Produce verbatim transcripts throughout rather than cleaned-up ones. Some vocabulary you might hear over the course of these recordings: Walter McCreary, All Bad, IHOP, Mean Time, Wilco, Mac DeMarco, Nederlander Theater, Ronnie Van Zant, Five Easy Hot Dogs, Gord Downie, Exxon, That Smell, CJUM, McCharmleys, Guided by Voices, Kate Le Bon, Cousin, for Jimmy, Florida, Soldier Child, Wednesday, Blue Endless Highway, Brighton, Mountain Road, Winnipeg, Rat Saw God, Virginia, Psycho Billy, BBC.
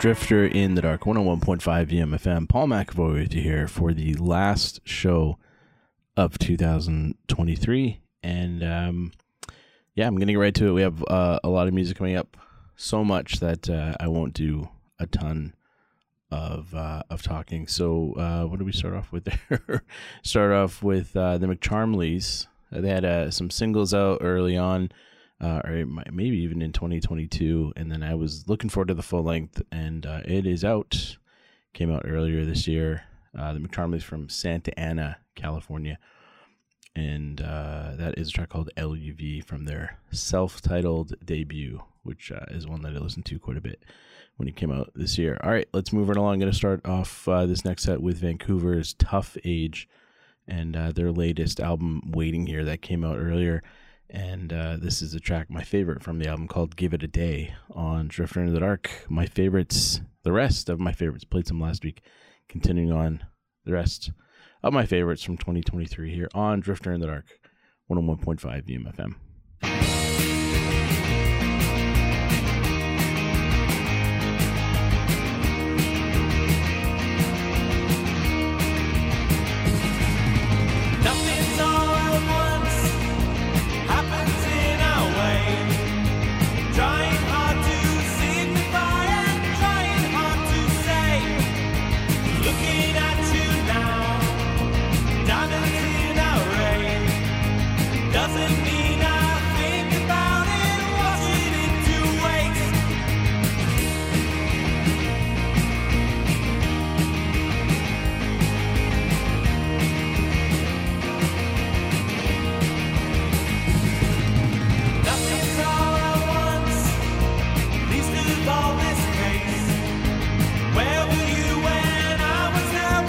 Drifter in the Dark, one oh one point five W M F M. Paul McAvoy with you here for the last show of two thousand twenty-three. And um, yeah, I'm going to get right to it. We have uh, a lot of music coming up, so much that uh, I won't do a ton of uh, of talking. So uh, what did we start off with there? Start off with uh, the McCharmleys. They had uh, some singles out early on. Uh, or maybe even in twenty twenty-two, and then I was looking forward to the full length, and uh, it is out. Came out earlier this year. Uh, the McCharmleys from Santa Ana, California, and uh, that is a track called L U V from their self-titled debut, which uh, is one that I listened to quite a bit when it came out this year. All right, let's move right along. I'm going to start off uh, this next set with Vancouver's Tough Age, and uh, their latest album, Waiting Here, that came out earlier. And uh, this is a track, my favorite from the album, called Give It a Day on Drifter into the Dark. My favorites, the rest of my favorites, played some last week. Continuing on the rest of my favorites from twenty twenty-three here on Drifter in the Dark, one oh one point five U M F M. All this case, where were you when I was there?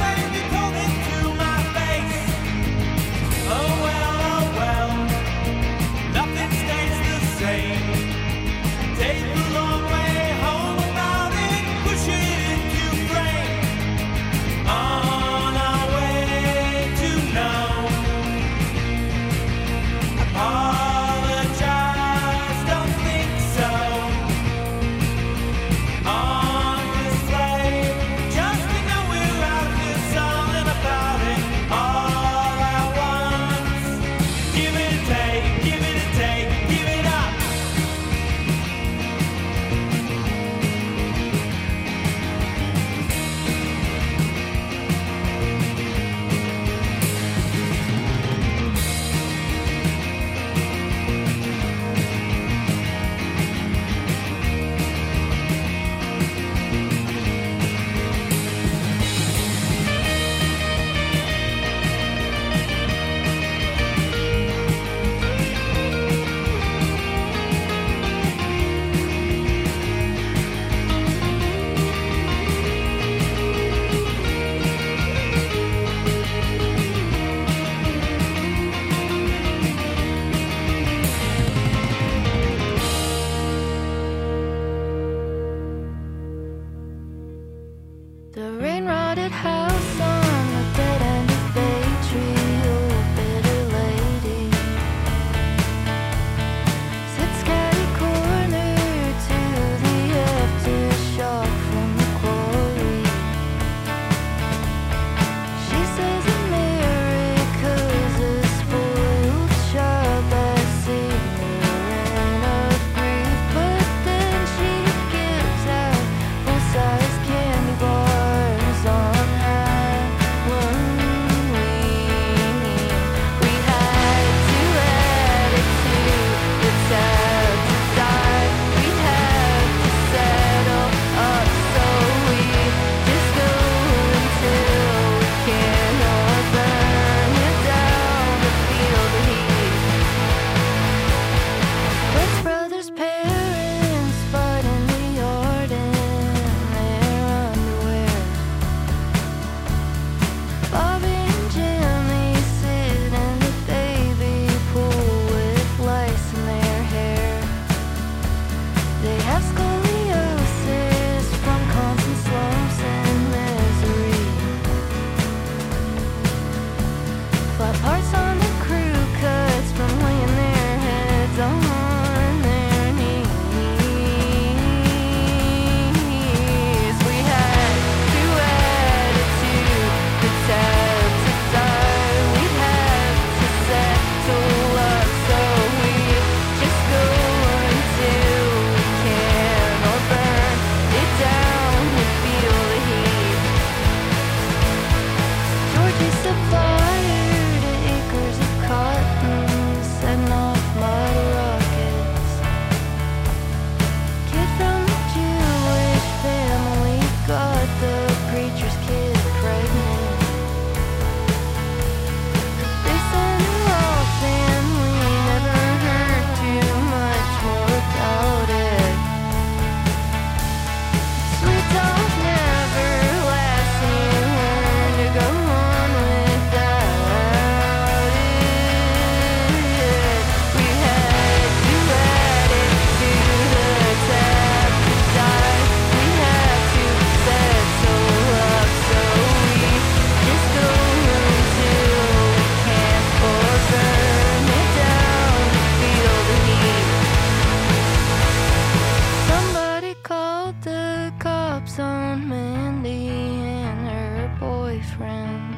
boyfriend.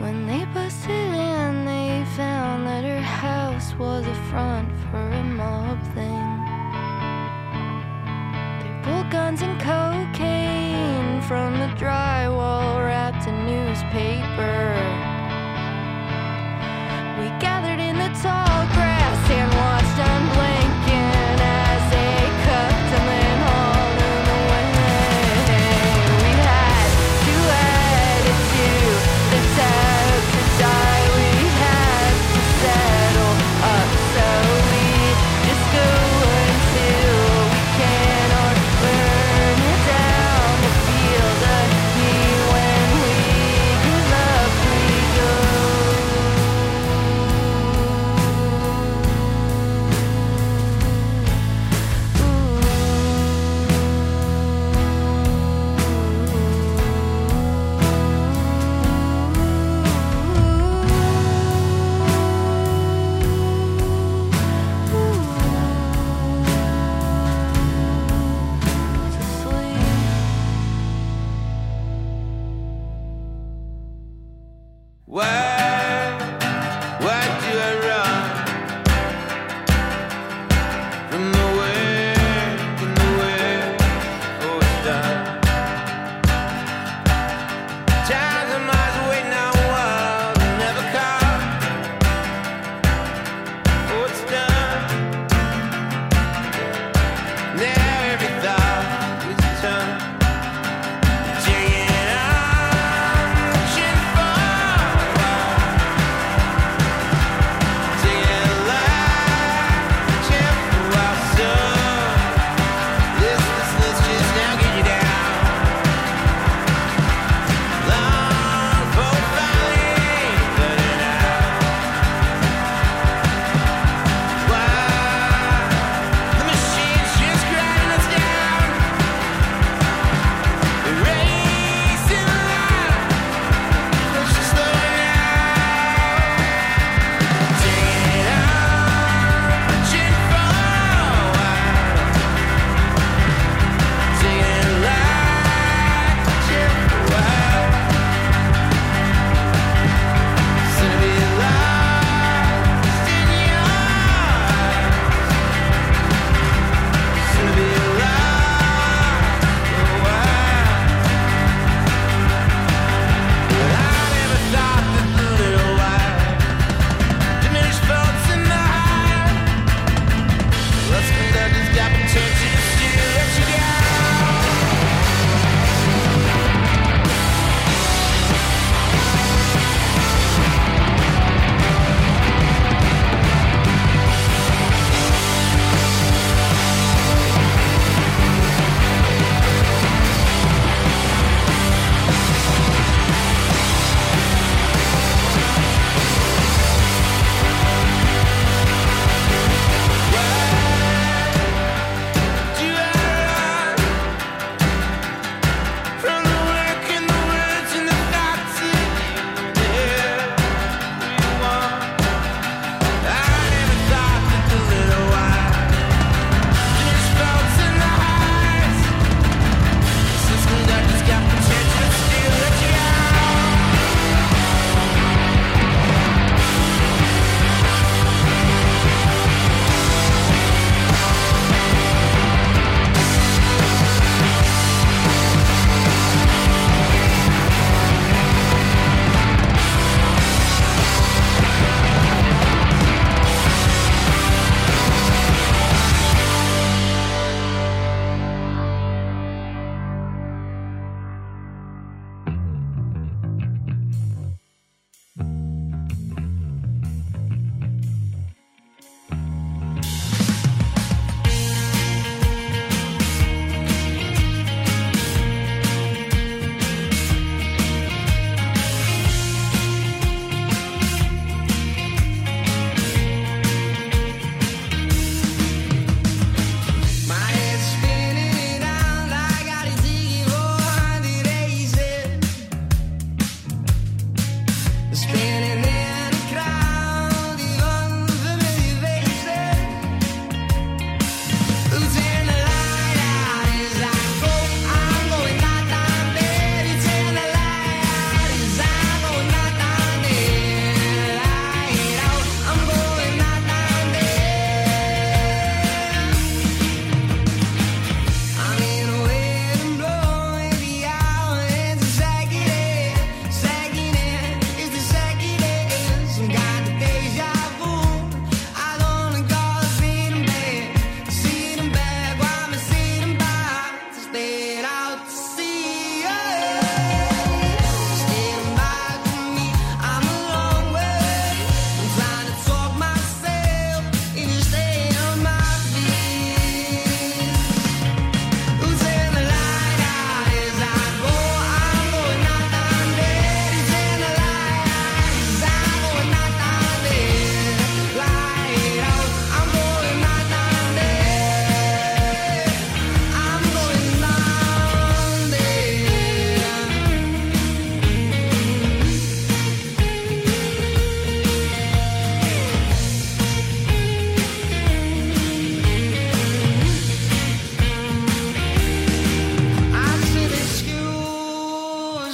When they busted in, they found that her house was a front for a mob thing. They pulled guns and cocaine from the drywall wrapped in newspaper. We gathered in the tall grass and watched unblinking as they cut them and hauled them away. We had to add it to the time to die. We had to settle up, so we just go until we cannot burn it down to feel the heat. When we give up, we go. Why, why do I run from the way, from the way, oh it's done. Times and miles away now, world will never come, oh it's done. Now every thought is done. Taking ocean far,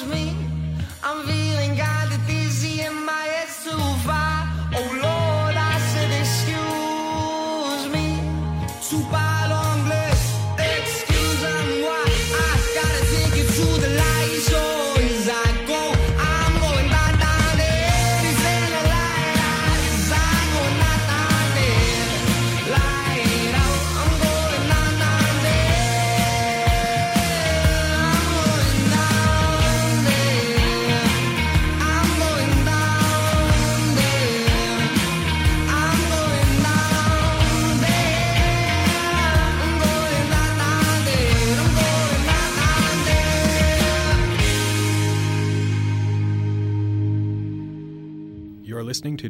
knows me. I'm feeling God that dizzy and my head's too far. Oh Lord, I said excuse me. Too far long less. Excuse me why I gotta take you to the light. So as I go, I'm going back down there. It's in the light out. I'm going back down there. Light out. I'm going down, down there. I'm going down there. I'm going down there. I'm going down there. I'm going down, down there. I'm going down, down there. You're listening to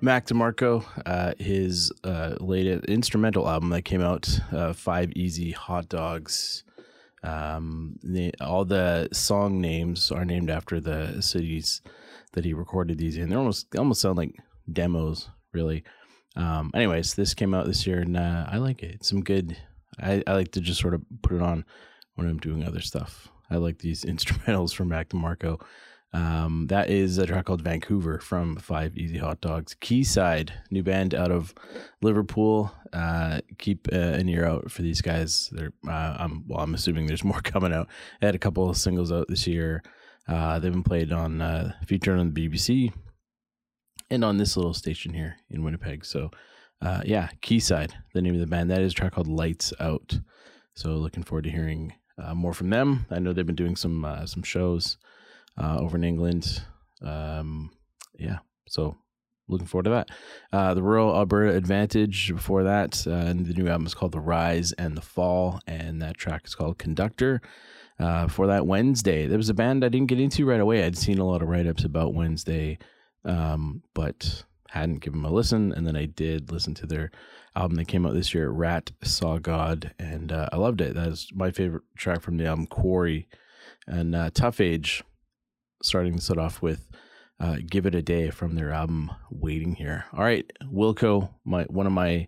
Mac DeMarco, uh, his uh, latest instrumental album that came out, uh, Five Easy Hot Dogs. Um, the, all the song names are named after the cities that he recorded these in. They're almost they almost sound like demos, really. Um, anyways, this came out this year, and uh, I like it. It's some good. I, I like to just sort of put it on when I'm doing other stuff. I like these instrumentals from Mac DeMarco. Um, that is a track called Vancouver from Five Easy Hot Dogs. Keyside, new band out of Liverpool. Uh, keep uh, an ear out for these guys. They're, uh, I'm, well, I'm assuming there's more coming out. I had a couple of singles out this year. Uh, they've been played on, uh, featured on the B B C and on this little station here in Winnipeg. So, uh, yeah, Keyside, the name of the band. That is a track called Lights Out. So looking forward to hearing uh, more from them. I know they've been doing some, uh, some shows. Uh, over in England. Um, yeah, so looking forward to that. Uh, the Rural Alberta Advantage before that, uh, and the new album is called The Rise and the Fall, and that track is called Conductor. Uh, before that, Wednesday. There was a band I didn't get into right away. I'd seen a lot of write-ups about Wednesday, um, but hadn't given them a listen, and then I did listen to their album that came out this year, Rat Saw God, and uh, I loved it. That was my favorite track from the album, Quarry, and uh, Tough Age. Starting this off with uh, Give It a Day from their album Waiting Here. All right, Wilco, my one of my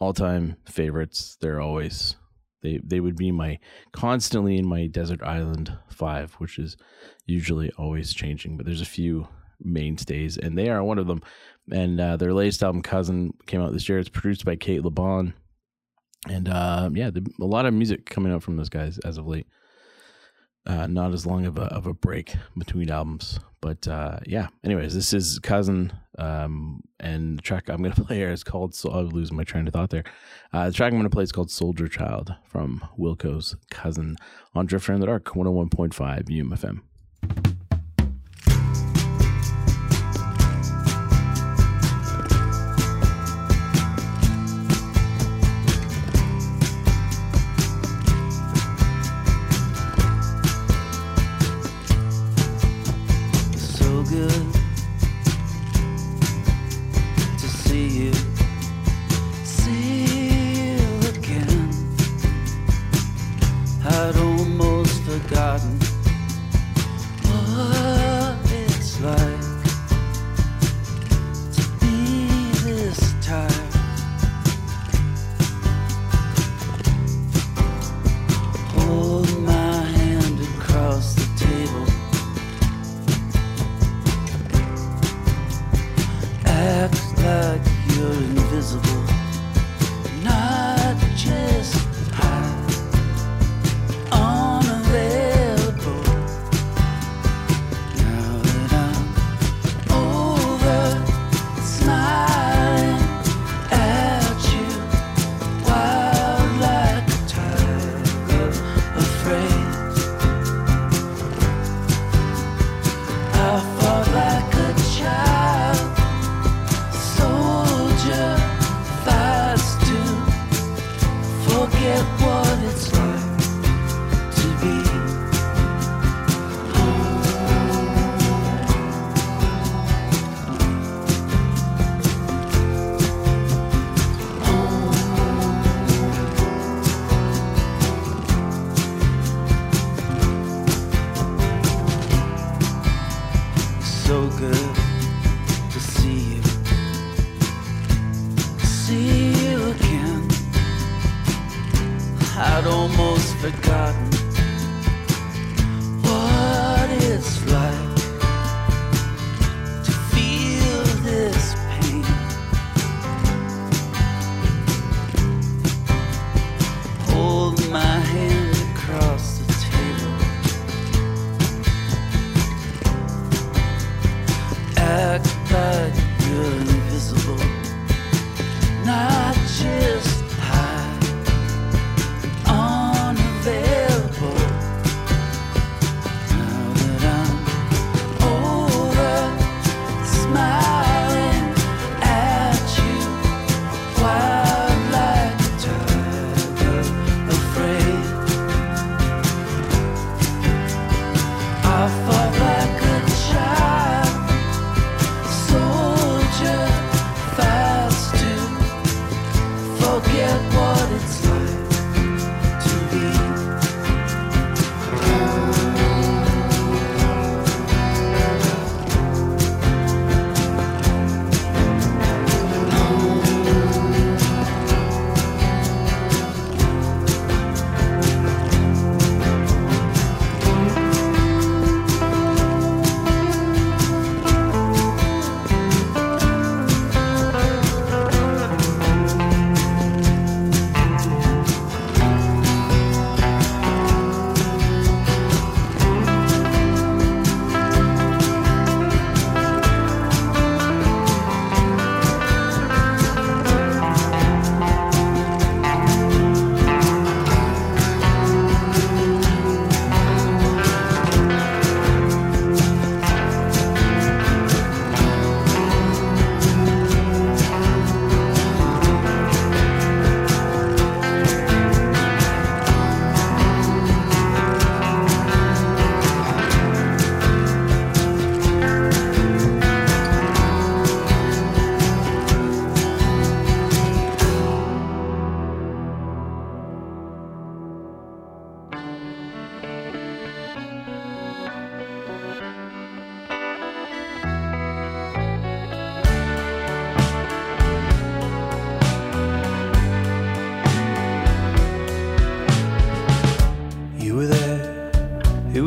all-time favorites. They're always, they they would be my, constantly in my Desert Island five, which is usually always changing, but there's a few mainstays, and they are one of them. And uh, their latest album, Cousin, came out this year. It's produced by Kate Le Bon. And uh, yeah, the, a lot of music coming out from those guys as of late. Uh, not as long of a of a break between albums, but uh, yeah. Anyways, this is Cousin, um, and the track I'm gonna play here is called. So I'm losing my train of thought there. Uh, the track I'm gonna play is called "Soldier Child" from Wilco's Cousin on Drifter in the Dark, one oh one point five U M F M.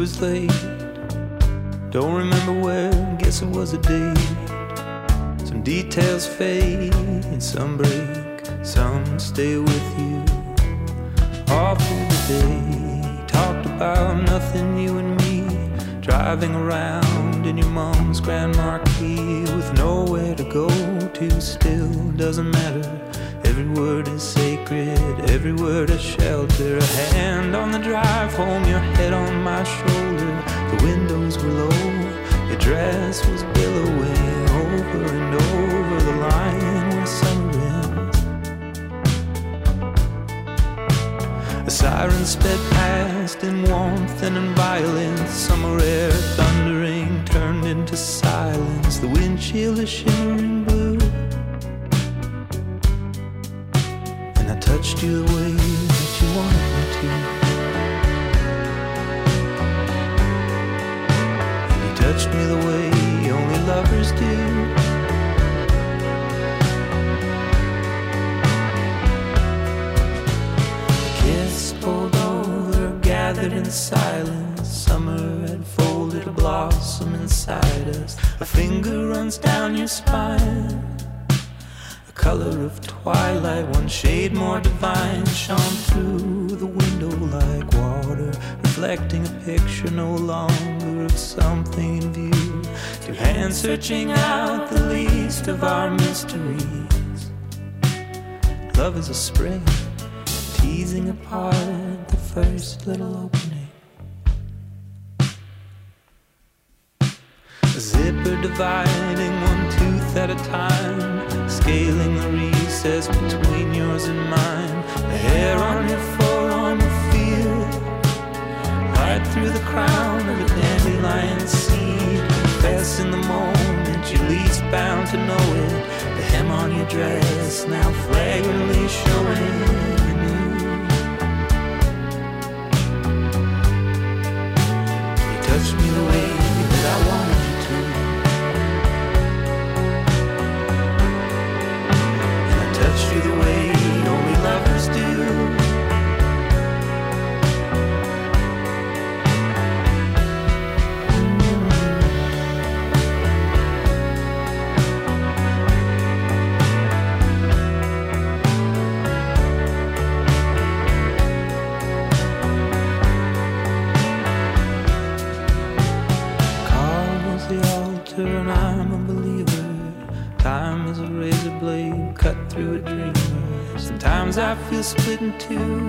was late. Don't remember where, guess it was a date. Some details fade, some break, some stay with you all through the day. Talked about nothing, you and me, driving around in your mom's Grand Marquee with nowhere to go to. Still doesn't matter, every word is sacred, every word a shelter. A hand on the drive home, your head on my shoulder. The windows were low, your dress was billowing over and over the line where sunrise. A siren sped past in warmth and in violence. Summer air thundering turned into silence. The windshield is shimmering blue. Touched you the way that you wanted me to, and you touched me the way only lovers do. A kiss pulled over, gathered in silence. Summer had folded a blossom inside us. A finger runs down your spine, color of twilight, one shade more divine, shone through the window like water, reflecting a picture no longer of something in view. Two hands searching out the least of our mysteries. Love is a spring, teasing apart the first little opening. A zipper dividing one tooth at a time, scaling the recess between yours and mine. The hair on your forearm will feel right through the crown of a dandelion seed. Confess in the moment you're least bound to know it. The hem on your dress now flagrantly showing. You touched me the way that I wanted you to. You the way only lovers do. God was the altar and I'm a believer. Time is a razor blade cut through a dream. Sometimes I feel split in two.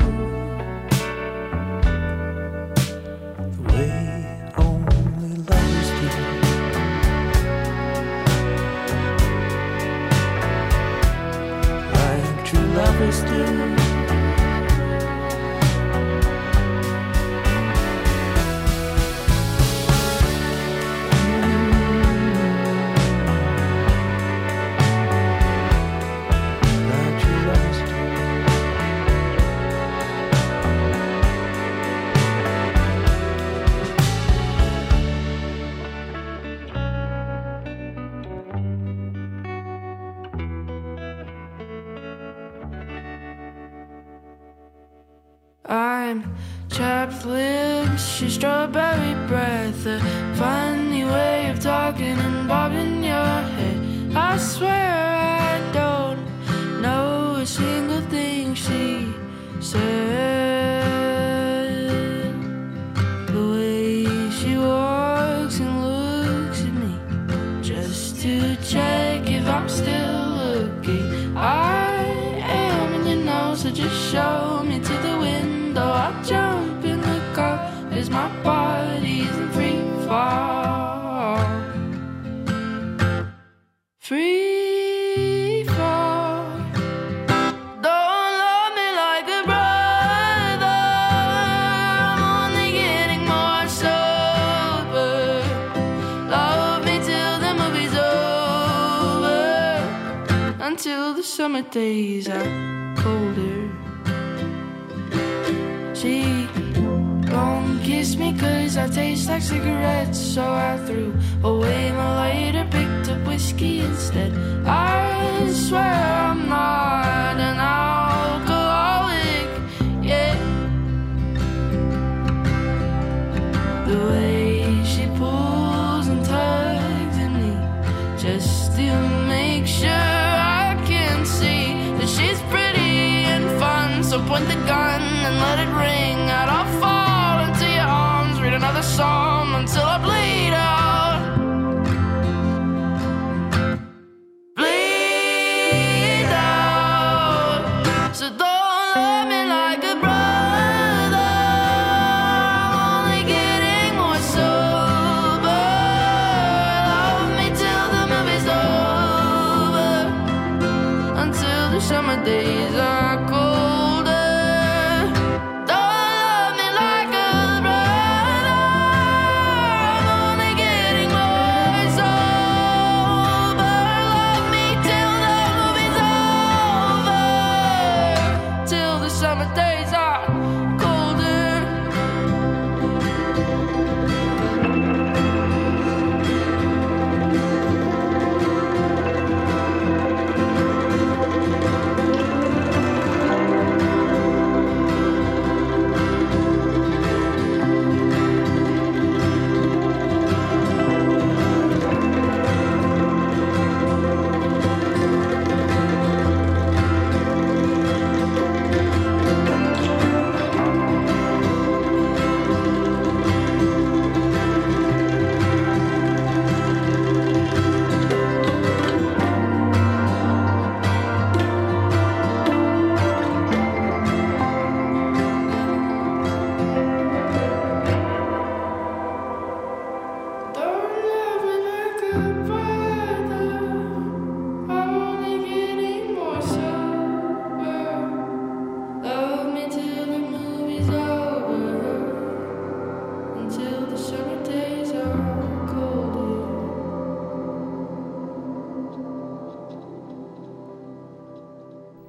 The way only lovers do. Like true lovers do. Strawberry breath, a funny way of talking and bobbing your head. I swear I don't know a single thing she said. The way she walks and looks at me, just to check if I'm still looking. I am, and you know, so just show me to the window. I'll jump and look up. Is my body in free fall, free fall. Don't love me like a brother, I'm only getting more sober. Love me till the movie's over, until the summer days are colder. She don't kiss me cause I taste like cigarettes, so I threw away my lighter, picked up whiskey instead. I swear I'm not an alcoholic, yeah. The point the gun and let it ring out. I'll fall into your arms, read another psalm until I bleed out.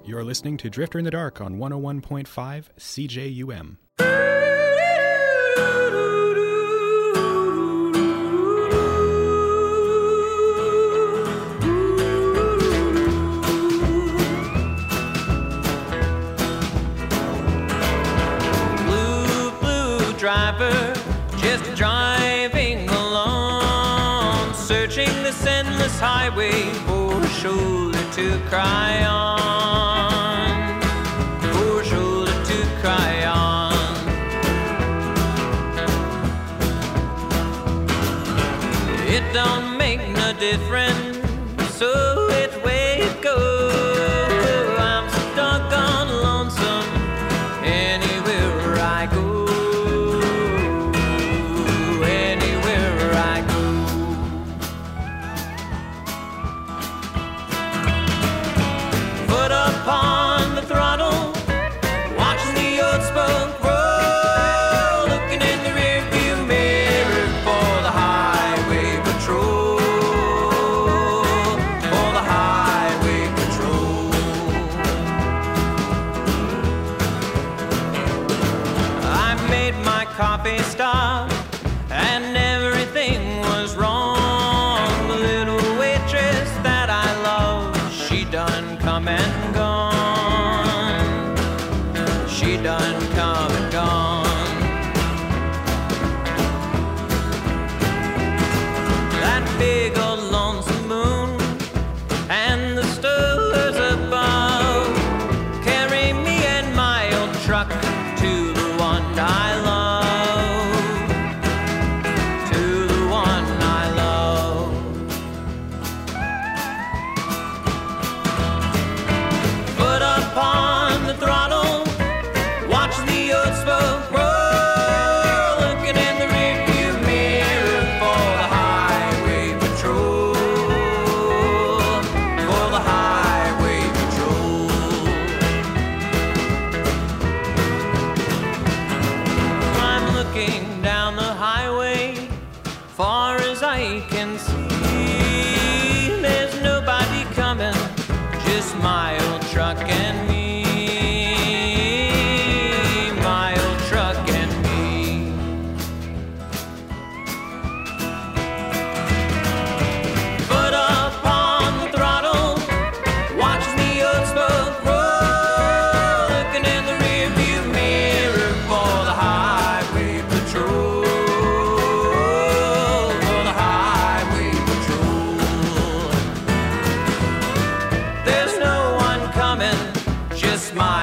You're listening to Drifter in the Dark on one oh one point five C J U M. Blue, blue driver, just driving along, searching this endless highway for a shoulder to cry on. Don't make no difference, so which way it goes, I'm so doggone lonesome anywhere I go, anywhere I go. Foot upon the throttle, watching the old spoke roll, looking in the rearview mirror for the high. Coffee stop and everything was wrong. The little waitress that I loved, she done come and gone. She done come and gone. That big old lonesome moon and the stars above carry me and my old truck to the one I love. Throttle, watch the earth slow.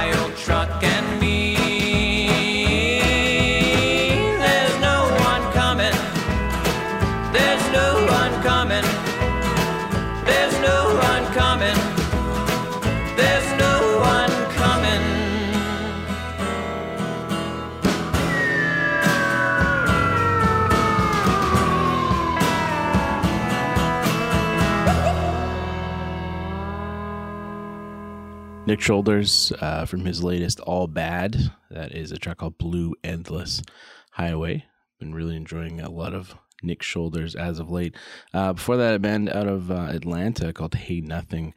my old truck and me. There's no one coming, there's no one coming, there's no one coming, there's no one coming. Nick Shoulders uh, from his latest All Bad. That is a track called Blue Endless Highway. Been really enjoying a lot of Nick Shoulders as of late. Uh, before that, a band out of uh, Atlanta called Hate Nothing.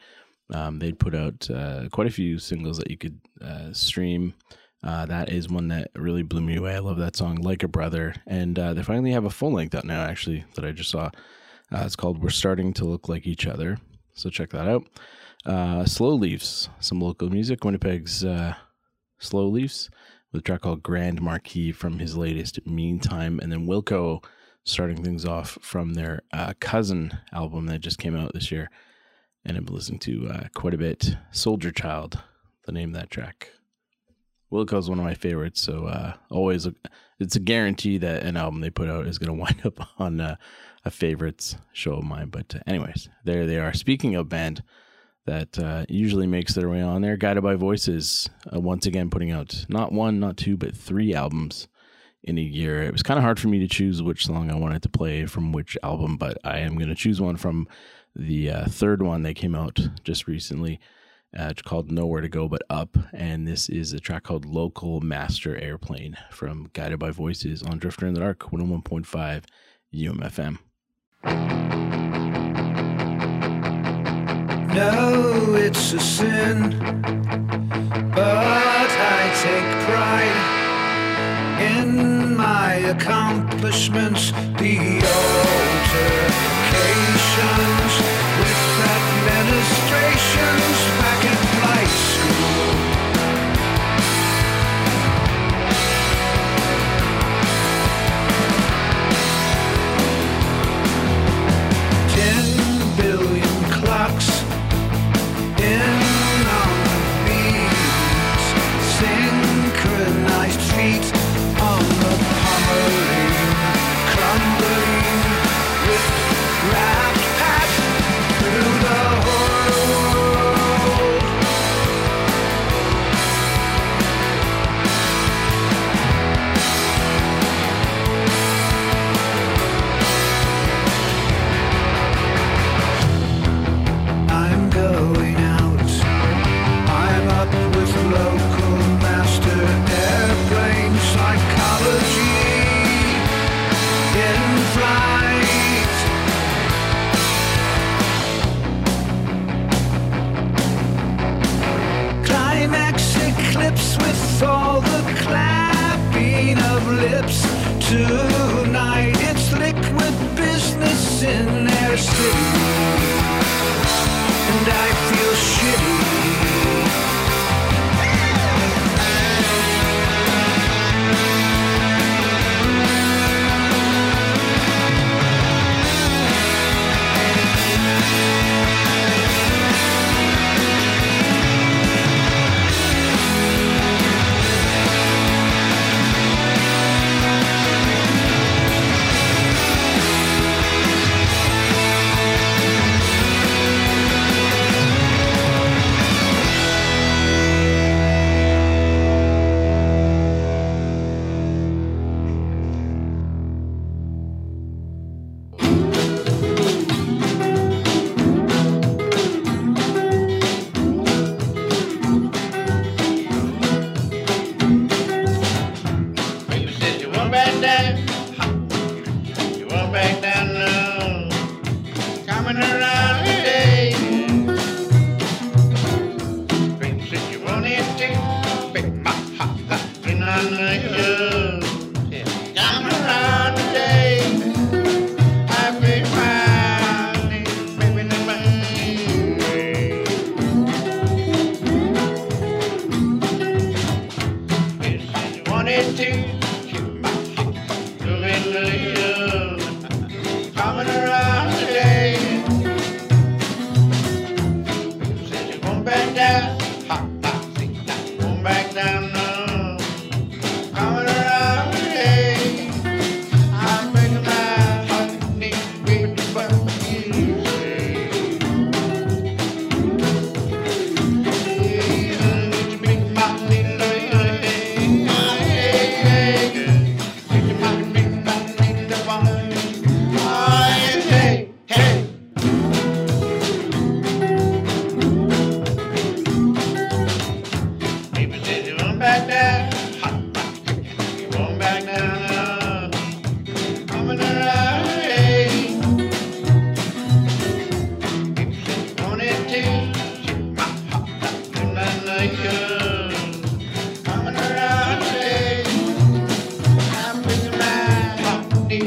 Um, they'd put out uh, quite a few singles that you could uh, stream. Uh, that is one that really blew me away. I love that song, Like a Brother. And uh, they finally have a full length out now, actually, that I just saw. Uh, it's called We're Starting to Look Like Each Other. So check that out. Uh, Slow Leaves, some local music. Winnipeg's uh, Slow Leaves with a track called Grand Marquee from his latest Mean Time. And then Wilco starting things off from their uh, Cousin album that just came out this year. And I've been listening to uh, quite a bit. Soldier Child, the name of that track. Wilco is one of my favorites, so uh, always a, it's a guarantee that an album they put out is going to wind up on uh, a favorites show of mine. But uh, anyways, there they are. Speaking of band that uh, usually makes their way on there, Guided by Voices, uh, once again putting out not one, not two, but three albums in a year. It was kind of hard for me to choose which song I wanted to play from which album, but I am going to choose one from the uh, third one that came out just recently. Uh, it's called Nowhere to Go But Up, and this is a track called Local Master Airplane from Guided by Voices on Drifter in the Dark, one oh one point five U M F M. No, it's a sin, but I take pride in my accomplishments, the altercations with administrations back in flight school. Ten billion clocks in on the beats, synchronized feet on the pummeling, crumbling with rat pat through the hole. I'm going out, I'm up with Local Master Airplane psychology in flight. Climax eclipse with all the clapping of lips. Tonight it's liquid business in their city, and I feel shitty. back down. You're going back down. Coming around. Hey. Wanted to. You're not like us. Coming around. Hey. I'm bringing my hot day.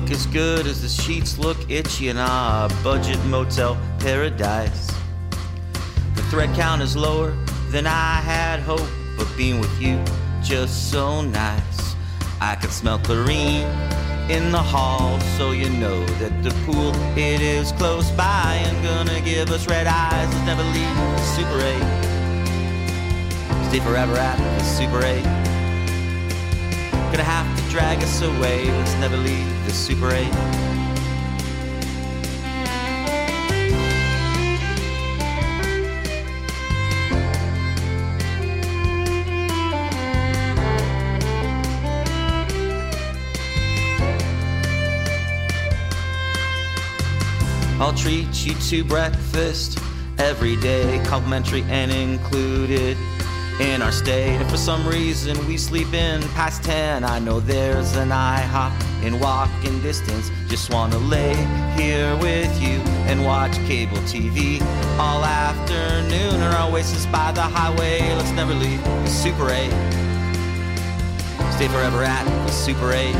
Look as good as the sheets look itchy in our budget motel paradise. The thread count is lower than I had hoped, but being with you just so nice. I can smell chlorine in the hall, so you know that the pool, it is close by and gonna give us red eyes. Let's never leave the Super eight. Stay forever at the Super eight. Gonna have to drag us away. Let's never leave the Super eight. I'll treat you to breakfast every day, complimentary and included in our state. And for some reason we sleep in past ten, I know there's an IHOP in walking distance. Just wanna lay here with you and watch cable T V all afternoon, or Oasis by the highway. Let's never leave the Super eight. Stay forever at the Super eight.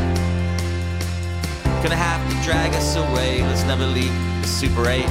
Gonna have to drag us away. Let's never leave the Super eight.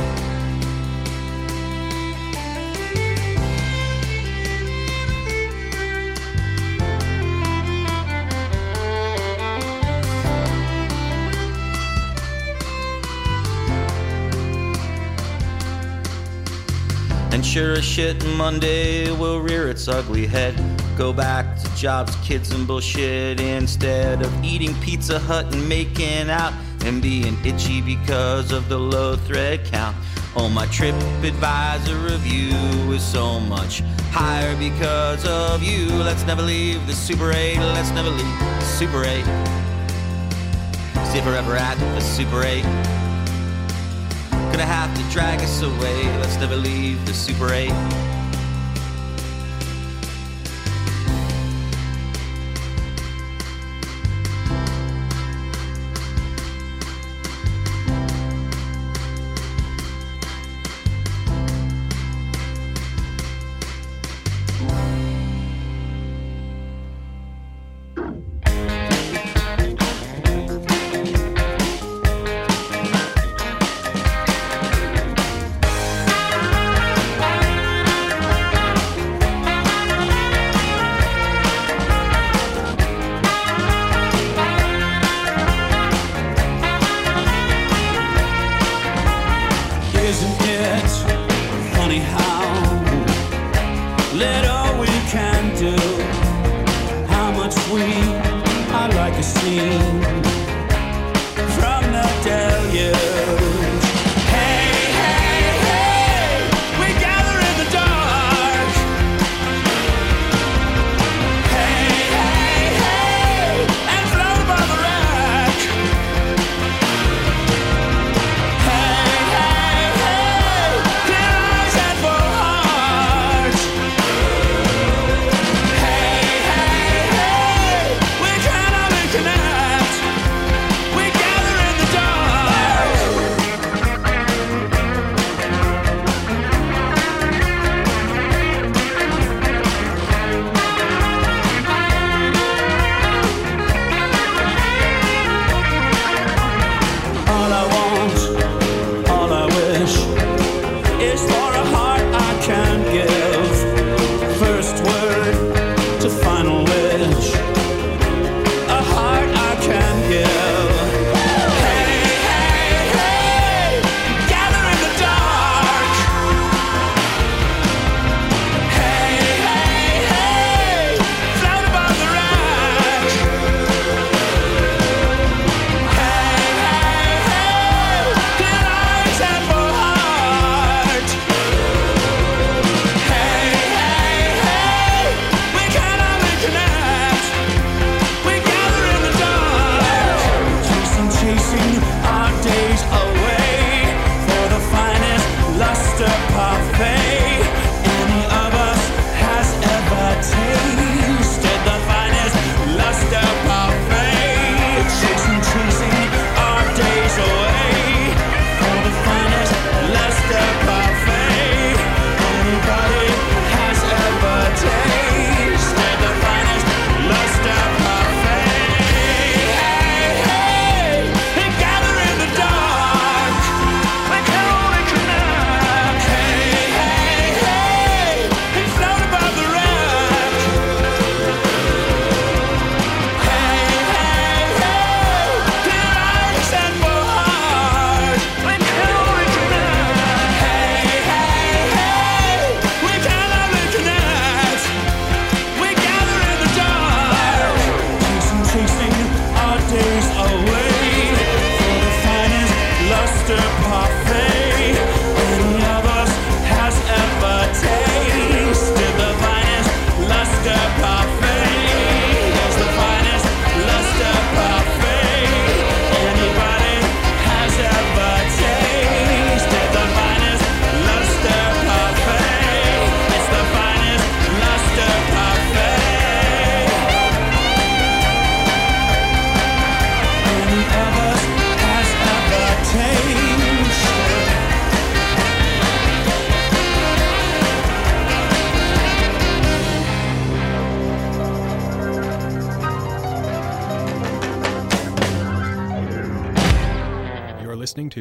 And sure as shit, Monday will rear its ugly head. Go back to jobs, kids, and bullshit instead of eating Pizza Hut and making out and being itchy because of the low thread count. Oh, my TripAdvisor review is so much higher because of you. Let's never leave the Super eight. Let's never leave the Super eight. Stay forever at the Super eight. Gonna have to drag us away. Let's never leave the Super eight. listening to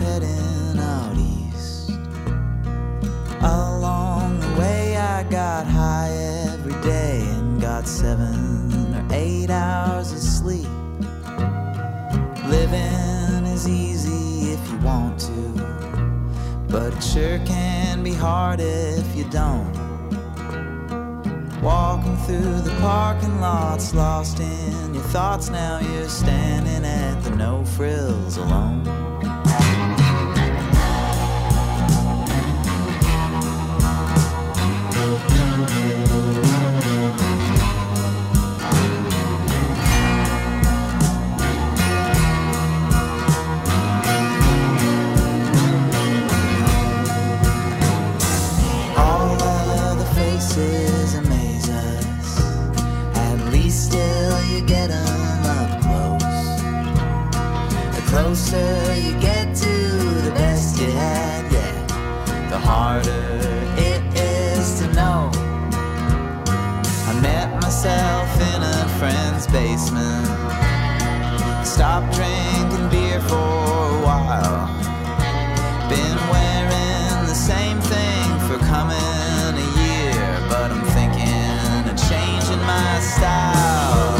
Heading out east. Along the way I got high every day and got seven or eight hours of sleep. Living is easy if you want to, but it sure can be hard if you don't. Walking through the parking lots, lost in your thoughts. Now you're standing at the no frills alone. Closer you get to the best you had, yeah, the harder it is to know. I met myself in a friend's basement, stopped drinking beer for a while, been wearing the same thing for coming a year, but I'm thinking of changing my style.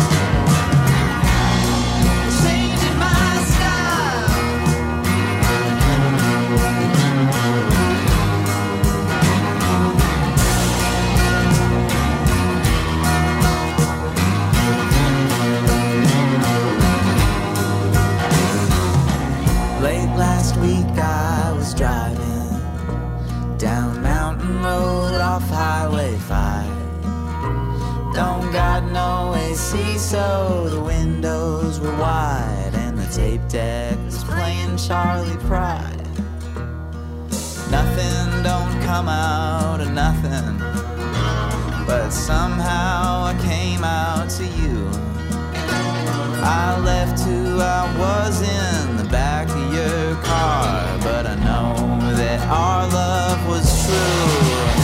Last week I was driving down Mountain Road off Highway five. Don't got no A C, so the windows were wide and the tape deck was playing Charlie Pride. Nothing don't come out of nothing, but somehow I came out to you. I left who I was in the back of your car, but I know that our love was true.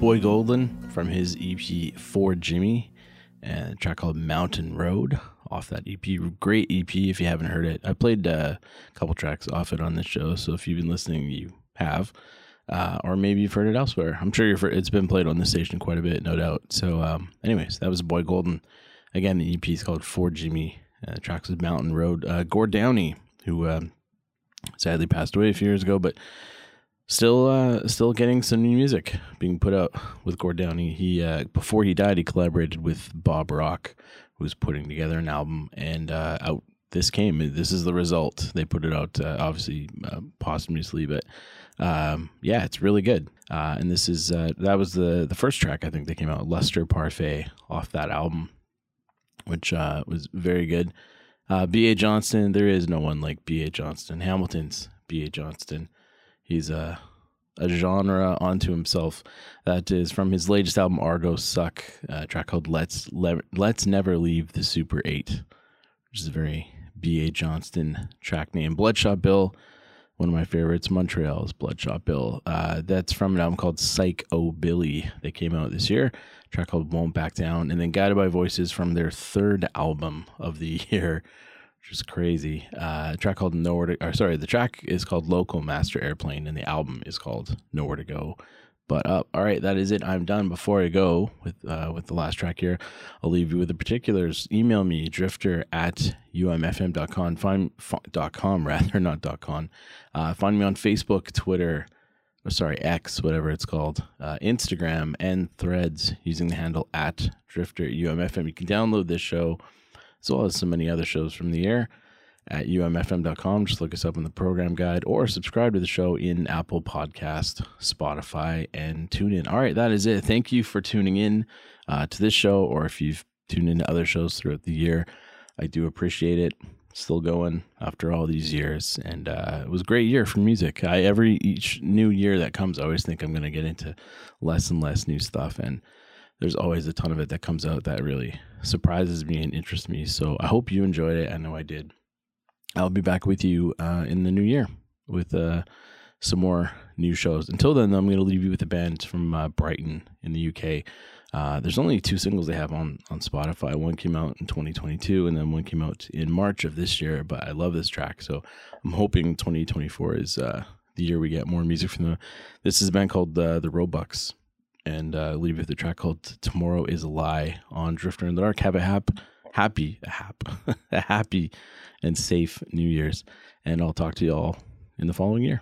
Boy Goldin from his E P For Jimmy, and a track called Mountain Road off that E P. Great E P if you haven't heard it. I played uh, a couple tracks off it on this show, so if you've been listening, you have, uh, or maybe you've heard it elsewhere. I'm sure you've heard, it's been played on this station quite a bit, no doubt. So um, anyways, that was Boy Goldin. Again, the E P is called For Jimmy. Uh, the tracks is Mountain Road. Uh, Gord Downie, who um, sadly passed away a few years ago, but Still uh, still getting some new music being put out with Gord Downie. He, uh, before he died, he collaborated with Bob Rock, who's putting together an album, and uh, out this came. This is the result. They put it out, uh, obviously, uh, posthumously, but um, yeah, it's really good. Uh, and this is, uh, that was the, the first track, I think, that came out, Luster Parfait, off that album, which uh, was very good. Uh, B A. Johnston, there is no one like B A. Johnston. Hamilton's B A. Johnston. He's a, a genre unto himself. That is from his latest album, Argo Suck, a track called Let's Le- Let's Never Leave the Super eight, which is a very B A. Johnston track name. Bloodshot Bill, one of my favorites. Montreal's Bloodshot Bill. Uh, that's from an album called Psycho Billy that came out this year. A track called Won't Back Down. And then Guided by Voices from their third album of the year, which is crazy. Uh, a track called Nowhere to, or sorry, the track is called Local Master Airplane, and the album is called Nowhere to Go But Up. All right, that is it. I'm done. Before I go with uh, with the last track here, I'll leave you with the particulars. Email me, drifter at umfm.com. Find, dot com, rather, not dot com. Uh, find me on Facebook, Twitter, or sorry, X, whatever it's called, uh, Instagram, and Threads using the handle at drifter U M F M. You can download this show as well as so many other shows from the air at U M F M dot com. Just look us up in the program guide or subscribe to the show in Apple Podcast, Spotify, and TuneIn. All right, that is it. Thank you for tuning in uh, to this show, or if you've tuned into other shows throughout the year. I do appreciate it. Still going after all these years. And uh, it was a great year for music. I, every each new year that comes, I always think I'm going to get into less and less new stuff. And there's always a ton of it that comes out that really surprises me and interests me. So I hope you enjoyed it. I know I did. I'll be back with you uh, in the new year with uh, some more new shows. Until then, I'm going to leave you with a band from uh, Brighton in the U K. Uh, there's only two singles they have on, on Spotify. One came out in twenty twenty-two, and then one came out in March of this year. But I love this track, so I'm hoping twenty twenty-four is uh, the year we get more music from them. This is a band called uh, The Roebucks, and uh, I'll leave you with a track called Tomorrow is a Lie on Drifter in the Dark. Have a hap, happy, a hap, a happy and safe New Year's, and I'll talk to you all in the following year.